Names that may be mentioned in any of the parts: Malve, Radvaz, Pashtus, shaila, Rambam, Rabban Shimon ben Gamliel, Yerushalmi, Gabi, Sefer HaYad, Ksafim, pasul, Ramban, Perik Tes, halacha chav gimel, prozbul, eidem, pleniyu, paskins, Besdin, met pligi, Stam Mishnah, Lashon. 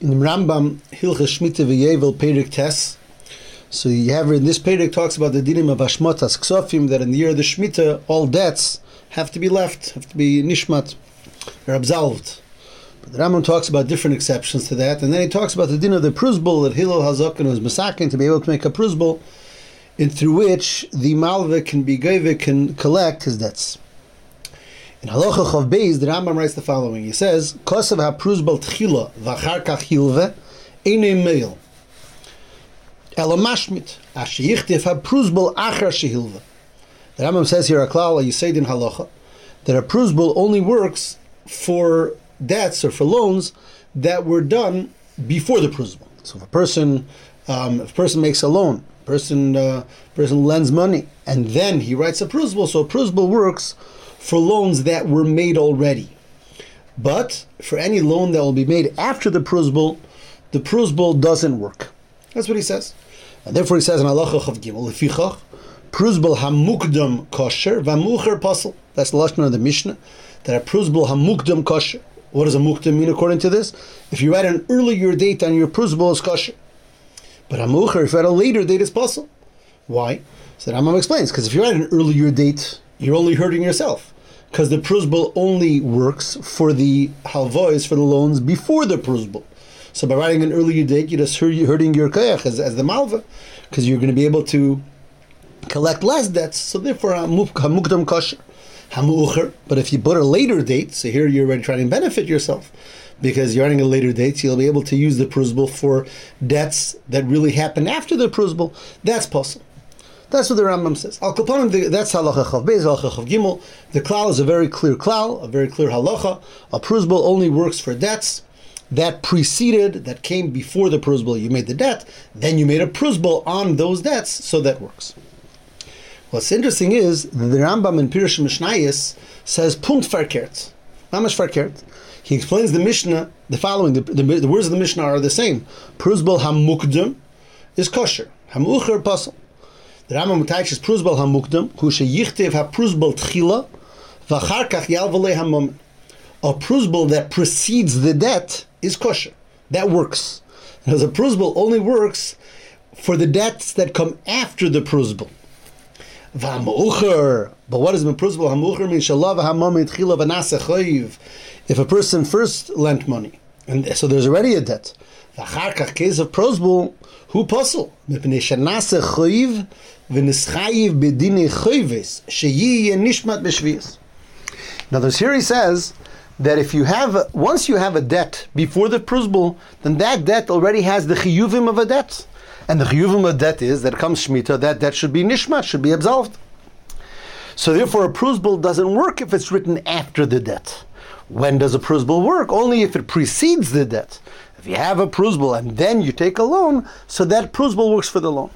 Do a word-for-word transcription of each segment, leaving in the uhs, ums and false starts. in Rambam, Hilchas Shmita VeYevil, Perik Tes. So you have in this Perik talks about the dinim of Ashmot as Ksafim, that in the year of the Shemitah, all debts have to be left, have to be nishmat, are absolved. But the Rambam talks about different exceptions to that, and then he talks about the din of the prozbul, that Hillel Hazaken was Masakin, to be able to make a prozbul, and through which the Malve can be Geve, can collect his debts. In halacha of Beis, the Rambam writes the following. He says, Kosav ha-pruzbal t'chila v'achar kach hilve einei meil. Ela mashmit ashe yichtif ha-pruzbal achar shehilve. The Rambam says here, a klal, you say in halacha, that a pruzbal only works for debts or for loans that were done before the pruzbal. So if a person, um, if a person makes a loan, person uh, person lends money, and then he writes a prozbul, so a prozbul works for loans that were made already. But for any loan that will be made after the prozbul, the prozbul doesn't work. That's what he says. And therefore he says in halacha chav gimel, lefichach, prozbul hamukdam kosher, vamukher pasul. That's the Lashon of the Mishnah, that a prozbul hamukdam kosher. What does a mukdam mean according to this? If you had an earlier date on your prozbul, it's kosher. But a mukher, if you had a later date, it's pasul. Why? So the Rambam explains, because if you had an earlier date, you're only hurting yourself, because the prozbul only works for the halvois, for the loans before the prozbul. So by writing an earlier date, you're just hurting your koyach as, as the malva, because you're going to be able to collect less debts. So therefore, hamukdam kosher, hamucher. But if you put a later date, so here you're already trying to benefit yourself, because you're adding a later date, so you'll be able to use the prozbul for debts that really happen after the prozbul. That's possible. That's what the Rambam says. Al Kapanim, that's halacha chav beis, halacha chav gimel. The klal is a very clear klal, a very clear halacha. A prozbul only works for debts that preceded, that came before the prozbul. You made the debt, then you made a prozbul on those debts, so that works. What's interesting is the Rambam in Pirush Mishnayos says punkt farkert, mamash farkert. He explains the Mishnah the following. The, the, the words of the Mishnah are the same. Prozbul hamukdam is kosher, hamucher pasul. The Rambam teaches prozbul hamukdam who sheyichtiv haprozbul tchila v'achar kach yalvale hamam. A prozbul that precedes the debt is kosher. That works. Because a prozbul only works for the debts that come after the prozbul. V'hamucher. But what does the prozbul hamucher mean? Shalav hamam etchila v'nase chayiv. If a person first lent money, and so there's already a debt. V'achar kach case of prozbul who pasul mipnei shenase chayiv. Now this here he says that if you have, once you have a debt before the prozbul, then that debt already has the chiyuvim of a debt. And the chiyuvim of a debt is that comes Shemitah, that debt should be nishmat, should be absolved. So therefore a prozbul doesn't work if it's written after the debt. When does a prozbul work? Only if it precedes the debt. If you have a prozbul and then you take a loan, so that prozbul works for the loan.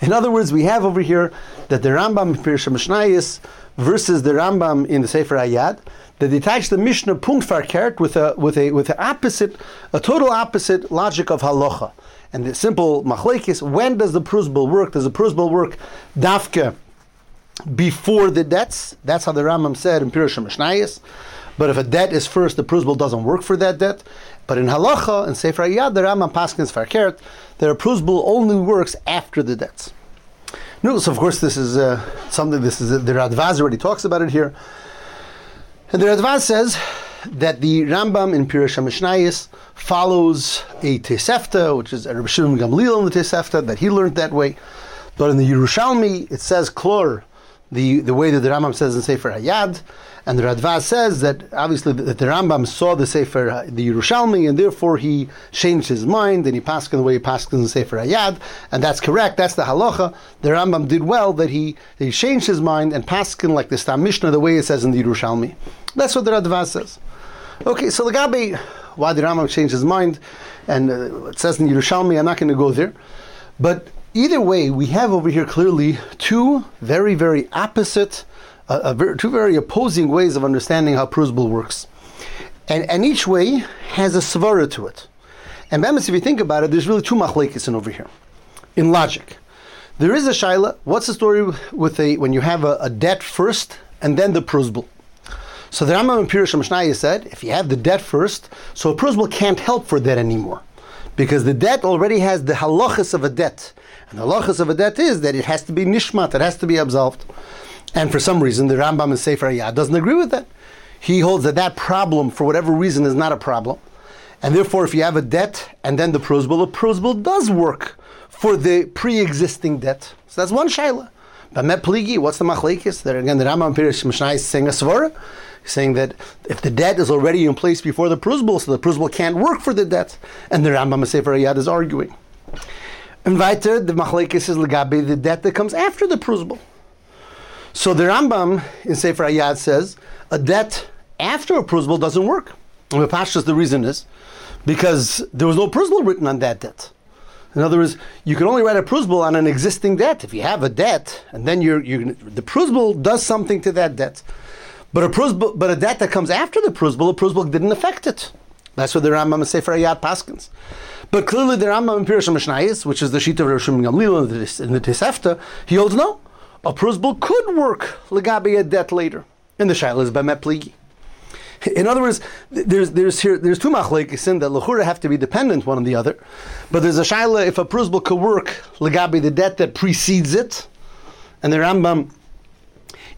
In other words, we have over here that the Rambam in Pirush Mishnayos versus the Rambam in the Sefer HaYad, that detach the Mishnah punkt farkert with a with a with an opposite, a total opposite logic of halacha. And the simple machlokes, when does the prozbul work? Does the prozbul work dafka before the debts? That's how the Rambam said in Pirush Mishnayos. But if a debt is first, the prozbul doesn't work for that debt. But in halacha, in Sefer HaYad, the Rambam paskins farkert, their prozbul only works after the debts. Notice, of course, this is uh, something, this is, uh, the Radvaz already talks about it here. And the Radvaz says that the Rambam in Pirush HaMishnayos follows a Tosefta, which is a Rabban Shimon ben Gamliel in the Tosefta, that he learned that way. But in the Yerushalmi, it says klor, the, the way that the Rambam says in Sefer HaYad. And the Radvaz says that obviously that the Rambam saw the Sefer, the Yerushalmi, and therefore he changed his mind and he passed the way he passed in the Sefer HaYad, and that's correct. That's the halacha. The Rambam did well that he that he changed his mind and passed like the Stam Mishnah the way it says in the Yerushalmi. That's what the Radvaz says. Okay, so the Gabi, why the Rambam changed his mind, and uh, it says in Yerushalmi. I'm not going to go there, but either way, we have over here clearly two very very opposite. A, a ver, two very opposing ways of understanding how prozbul works. And and each way has a svara to it. And if you think about it, there's really two machlokes in over here. In logic. There is a shaila, what's the story with a when you have a, a debt first and then the prozbul? So the Rambam and Piresh HaMashnai said, if you have the debt first, so a prozbul can't help for debt anymore, because the debt already has the halachas of a debt. And the halachas of a debt is that it has to be nishmat, it has to be absolved. And for some reason, the Rambam and Sefer HaYad doesn't agree with that. He holds that that problem, for whatever reason, is not a problem. And therefore, if you have a debt, and then the prozbul, the prozbul does work for the pre-existing debt. So that's one shayla. But met pligi, what's the machlokes? There again, the Rambam and Pirush Mishnayos is saying a svara, saying that if the debt is already in place before the prozbul, so the prozbul can't work for the debt. And the Rambam and Sefer HaYad is arguing. And weiter, the machlokes is legabe, the debt that comes after the prozbul. So the Rambam in Sefer HaYad says a debt after a prozbul doesn't work. And the pashtus, the reason is because there was no prozbul written on that debt. In other words, you can only write a prozbul on an existing debt. If you have a debt, and then you're, you're, the prozbul does something to that debt. But a prozbul, but a debt that comes after the prozbul, a prozbul didn't affect it. That's what the Rambam and Sefer HaYad paskins. But clearly the Rambam and Pirush Mishnayos, which is the sheet of Rabban Shimon ben Gamliel in the Tosefta, he holds no. A prozbul could work legabe a debt later, and the shaila is b'met pligi. In other words, there's there's here there's two machlokes in that l'chura have to be dependent one on the other, but there's a shaila if a prozbul could work legabe the debt that precedes it, and the Rambam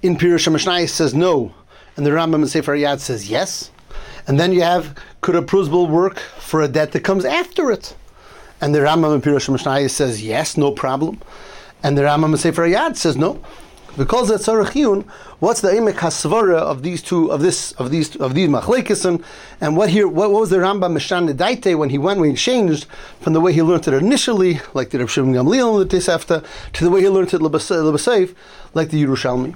in Pirush Mishnayos says no, and the Rambam in Sefer HaYad says yes, and then you have could a prozbul work for a debt that comes after it, and the Rambam in Pirush Mishnayos says yes, no problem. And the Rambam in Sefer HaYad says no, because that's tzarich. What's the emek hasvara of these two, of this, of these, of these machlokes? And what here? What, what was the Rambam mishnah nedaite when he went when he changed from the way he learned it initially, like the Rabban Shimon ben Gamliel in the Tosefta, to the way he learned it lebasayif, like the Yerushalmi?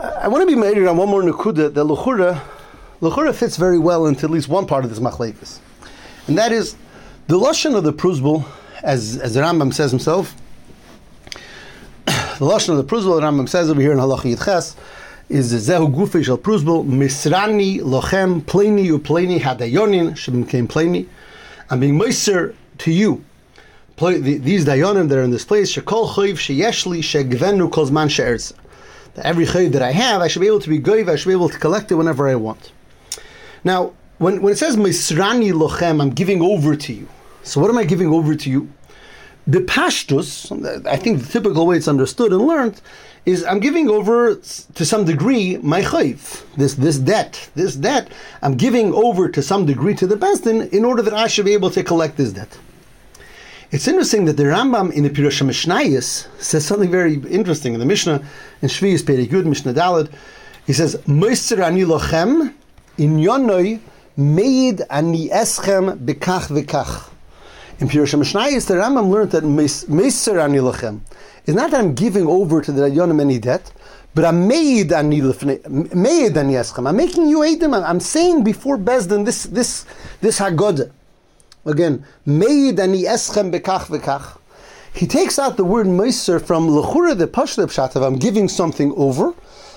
I want to be made on one more nekuda that l'chura, l'chura fits very well into at least one part of this machlokes, and that is the lashon of the prozbul, as as the Rambam says himself. The lashon of the prozbul, the Rambam says over here in halacha yitches, is zehu gufi shel prozbul Misrani lochem pleniyu pleni hadayonin shebimkeim pleni. I'm being meiser to you, Play, the, these dayonim that are in this place. Shekol chayiv sheyeshli shegvenu kol zman she'erza. That every chayiv that I have, I should be able to be goyv. I should be able to collect it whenever I want. Now, when when it says Misrani lochem, I'm giving over to you. So what am I giving over to you? The pashtus, I think the typical way it's understood and learned, is I'm giving over to some degree my chayiv, this this debt, this debt, I'm giving over to some degree to the Besdin in order that I should be able to collect this debt. It's interesting that the Rambam in the Pirush Mishnayos says something very interesting in the Mishnah, in Shvi's Perik Tes, Mishnah Daled, he says, Meiser ani lochem, in yonoi, meid ani eschem bekach vekach. In Pirush Mishnayos, the Rambam learned that Meiser ani lochem is not that I'm giving over to the dayonim any debt, but I'm meid ani eschem. I'm making you eidem. I'm saying before Besdin this this this hagod. Again, meid ani eschem bekach vekach. He takes out the word meiser from lechura the pashut pshatav. I'm giving something over,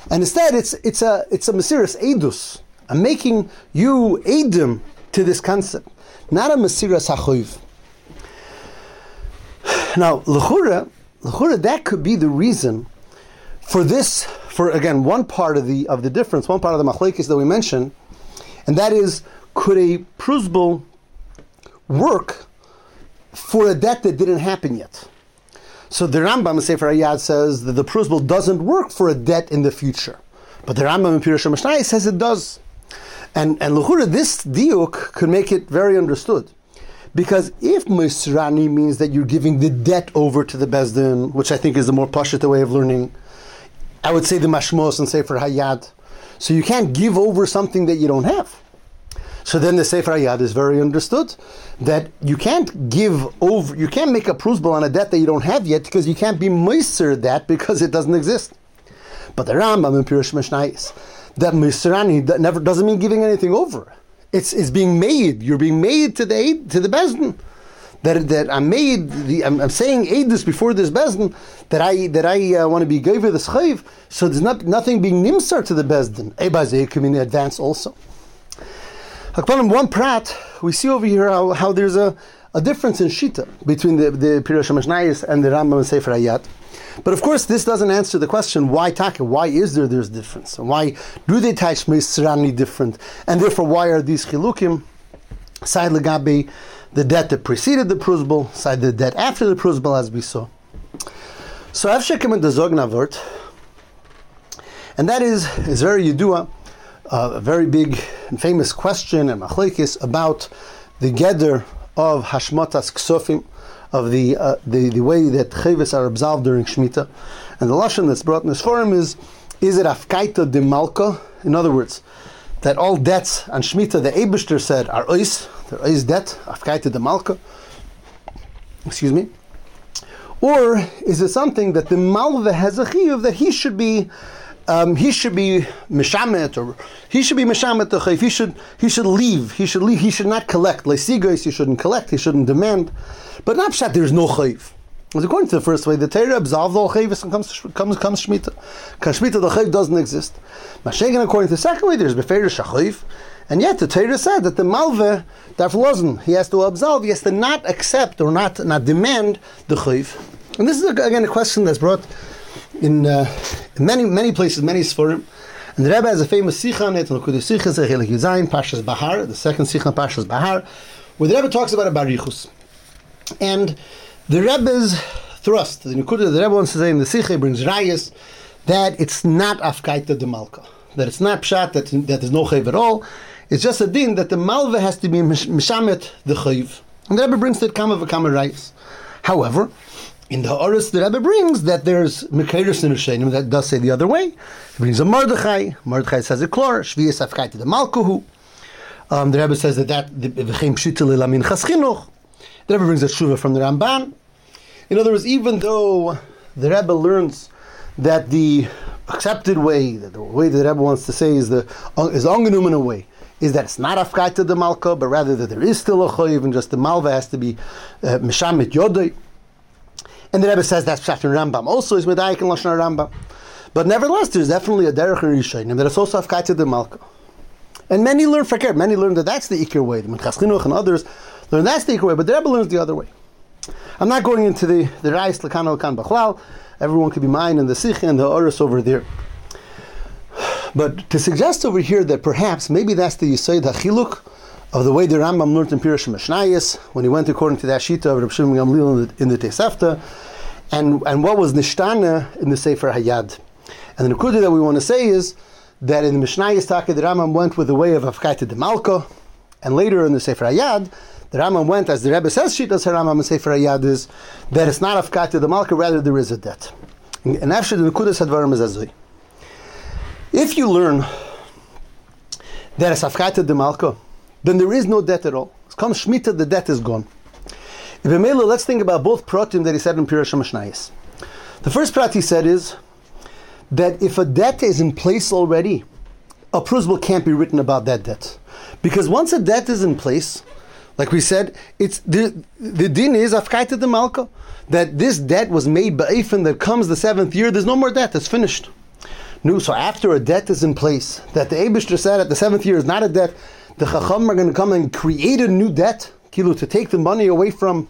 and instead it's it's a it's a mesiras eidus. I'm making you eidem to this concept, not a mesiras hachoiv. Now, l'chura, l'chura, that could be the reason for this, for again, one part of the of the difference, one part of the machlokes that we mentioned, and that is, could a prozbul work for a debt that didn't happen yet? So the Rambam in Sefer HaYad says that the prozbul doesn't work for a debt in the future. But the Rambam in Pirush Mishnayos says it does. And, and l'chura, this diuk could make it very understood. Because if Misrani means that you're giving the debt over to the Besdin, which I think is the more pashut way of learning, I would say the mashmos and Sefer HaYad. So you can't give over something that you don't have. So then the Sefer HaYad is very understood that you can't give over, you can't make a prozbul on a debt that you don't have yet because you can't be meiser that because it doesn't exist. But the Rambam in Pirush Mishnayos, that Misrani that never doesn't mean giving anything over. It's it's being made. You're being made to the aid, to the Besdin. That that I'm made. The, I'm, I'm saying aid this before this Besdin. That I that I uh, want to be gave this chayiv. So there's not nothing being nimsar to the Besdin. Ebazeh can be in advance also. Hakpanim one prat. We see over here how, how there's a, a difference in shita between the the Pirush Mishnayos and the Rambam and Sefer HaYad. But of course, this doesn't answer the question, why taka? Why is there this difference? And why do they teach Misrani different? And therefore, why are these chilukim? Side legabe, the debt that preceded the prozbul, side the debt after the prozbul, as we saw. So, Avshekim and the Zognavert, and that is, is very Yidua, uh, a very big and famous question and machlokes about the gather of Hashmotas Ksafim, of the, uh, the the way that chayiv are absolved during Shemitah. And the Lashon that's brought in this forum is, is it afkaita de malka? In other words, that all debts on Shemitah, the Eibishter said, are ois, they're ois debt, afkaita de malka. Excuse me. Or is it something that the Malve has a chiyuv that he should be, um, he should be mishamet, or he should be mishamet the chayv. He should he should leave. He should leave. He should not collect. Leisigois, he shouldn't collect. He shouldn't demand. But in Apshat, there's no chayv. According to the first way, the Torah absolves all chayvus and comes comes comes Shemitah. Because Shemitah, the chayv doesn't exist. Mashagan, according to the second way, there's beferish chayv. And yet the Torah said that the Malve, Darf Lozn, he has to absolve, he has to not accept or not not demand the Chayiv. And this is again a question that's brought in, uh, in many many places, many Sforim. And the Rebbe has a famous Sikha on it, the second Sikha, Pashas Bahar, where the Rebbe talks about a Barichus. And the Rebbe's thrust, the Nikudah, the Rebbe wants to say in the Sikha, brings Rayas, that it's not Afkaita de Malka, that it's not Pshat, that, that there's no Chayiv at all. It's just a din that the malve has to be mishamet the chayiv. And the Rebbe brings that kama v'kama rayos. However, in the Oris, the Rebbe brings that there's mekeiros in Rishonim that does say the other way. He brings a Mordechai. Mordechai says a klor. Shviyas afkaita the malkuhu. Um, the Rebbe says that that v'cheim pshita lelamin chaschinuch. The Rebbe brings a tshuva from the Ramban. In other words, even though the Rebbe learns that the accepted way, that the way that the Rebbe wants to say is the is ongenumina way, is that it's not afkaita the malka, but rather that there is still a chayiv, and just the malva has to be mishamit uh, yodai. And the Rebbe says that's pshat in Rambam. Also, is medayik and lashon Rambam. But nevertheless, there's definitely a derech in Rishonim that is also afkaita the malka. And many learn farkert. Many learn that that's the ikir way. The Menchas Chinuch and others learn that's the ikir way, but the Rebbe learns the other way. I'm not going into the the rayos l'kan l'kan b'chlal. Everyone could be mine in the sikh and the oris over there. But to suggest over here that perhaps maybe that's the Yisod HaChiluk of the way the Rambam learned in Pirush Mishnayos when he went according to the Ashita of Rabban Shimon ben Gamliel in the, the Tosefta, and and what was Nishtana in the Sefer HaYad. And the Nekudah that we want to say is that in the Mishnayos Taka the Rambam went with the way of Afkaita de Malka, and later in the Sefer HaYad the Rambam went, as the Rebbe says, Shitas HaRambam in Sefer HaYad is that it's not Afkaita de Malka, rather there is a debt. And after the Nekudah Sadvarim is Azoi. If you learn that it's afkaita de malka, then there is no debt at all. It comes Shemitah, the debt is gone. Ibemela, let's think about both pratim that he said in Pirush Mishnayos. The first prat he said is that if a debt is in place already, a prozbul can't be written about that debt. Because once a debt is in place, like we said, it's the, the din is afkaita de malka, that this debt was made ba'ifin, that comes the seventh year, there's no more debt, it's finished. No, so after a debt is in place, that the Eibishter said at the seventh year is not a debt, the Chacham are going to come and create a new debt, kilu, to take the money away from,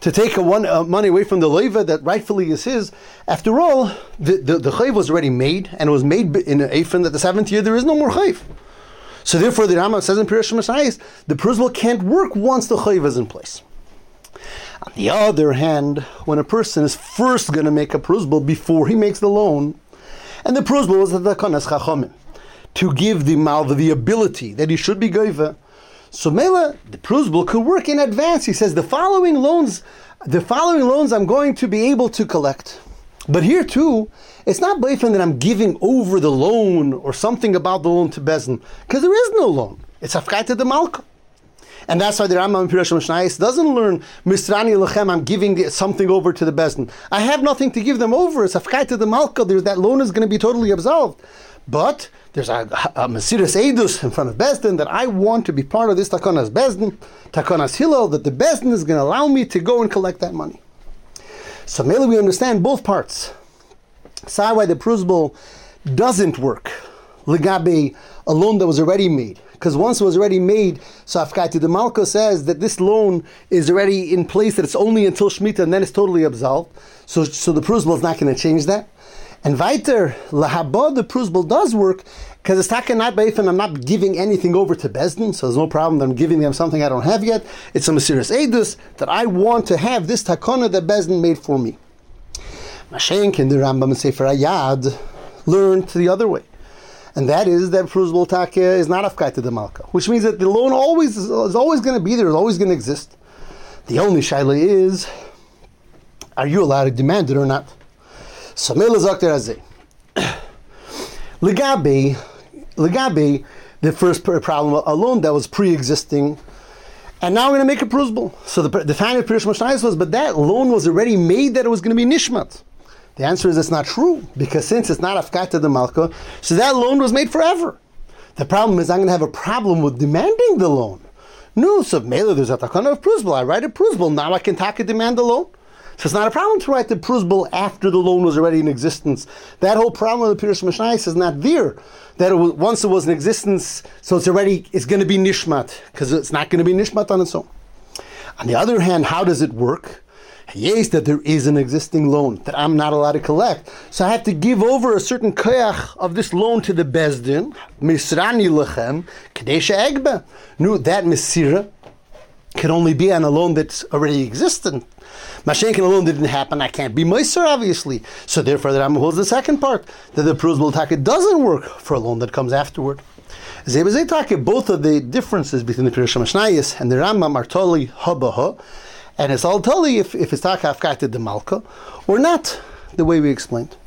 to take a one uh, money away from the loiva that rightfully is his. After all, the the, the chayiv was already made, and it was made in an eifin that the seventh year there is no more chayiv. So therefore, the Rambam says in Pirush Mishnayos, the prozbul can't work once the chayiv is in place. On the other hand, when a person is first going to make a prozbul before he makes the loan. And the prozbul was the konas chachomim, to give the malva the ability that he should be goyva. So Mela, the prozbul could work in advance. He says the following loans, the following loans, I'm going to be able to collect. But here too, it's not b'efen that I'm giving over the loan or something about the loan to Besdin, because there is no loan. It's afkaita de malka. And that's why the Rambam in Pirush Mishnayos doesn't learn Misrani Lachem, I'm giving the, something over to the Besdin. I have nothing to give them over. It's Afkaita the Malka. There's that loan is going to be totally absolved. But there's a, a, a Mesiras Eidus in front of Besdin that I want to be part of this Takonas Besdin, Takonas Hillel, that the Besdin is going to allow me to go and collect that money. So mainly we understand both parts. So why the prozbul doesn't work. Legabe, a loan that was already made. because once it was already made, so Afkati the Malka says that this loan is already in place, that it's only until Shemitah, and then it's totally absolved. So so the prozbul is not going to change that. And weiter, lahabod, the prozbul does work, because it's taka not baif, and I'm not giving anything over to Besdin, so there's no problem that I'm giving them something I don't have yet. It's a Mesiras Eidus that I want to have this takana that Besdin made for me. Mashenk in the Rambam and Sefer HaYad learned the other way, and that is that prozbul taka is not afkaita de Malka, which means that the loan always is always going to be there, is always going to exist. The only shaila is, are you allowed to demand it or not? So Mela Zakter Azeh. Legabe, Legabe, the first problem, a loan that was pre-existing, and now we're going to make a prozbul. So the, the family of Pirush Mishnayos was, but that loan was already made that it was going to be nishmat. The answer is it's not true, because since it's not afkata de Malka, so that loan was made forever. The problem is I'm going to have a problem with demanding the loan. No, so Mela, there's a takana of prozbul. I write a prozbul, now I can taka demand the loan. So it's not a problem to write the prozbul after the loan was already in existence. That whole problem of the Pirush Mishnayos is not there. That it was, once it was in existence, so it's already, it's going to be nishmat, because it's not going to be nishmat on its own. On the other hand, how does it work? Yes, that there is an existing loan that I'm not allowed to collect. So I have to give over a certain koyach of this loan to the Besdin, Misrani lechem, kadesha egba. No, that mesira can only be on a loan that's already existent. Mashenkin alone didn't happen. I can't be Meiser, obviously. So therefore, the Rambam holds the second part, that the prozbul taka doesn't work for a loan that comes afterward. Both of the differences between the Piresh HaMashnai and the Rambam are totally habaha, and it's all totally if, if it's taka afkata de Malka, or not, the way we explained.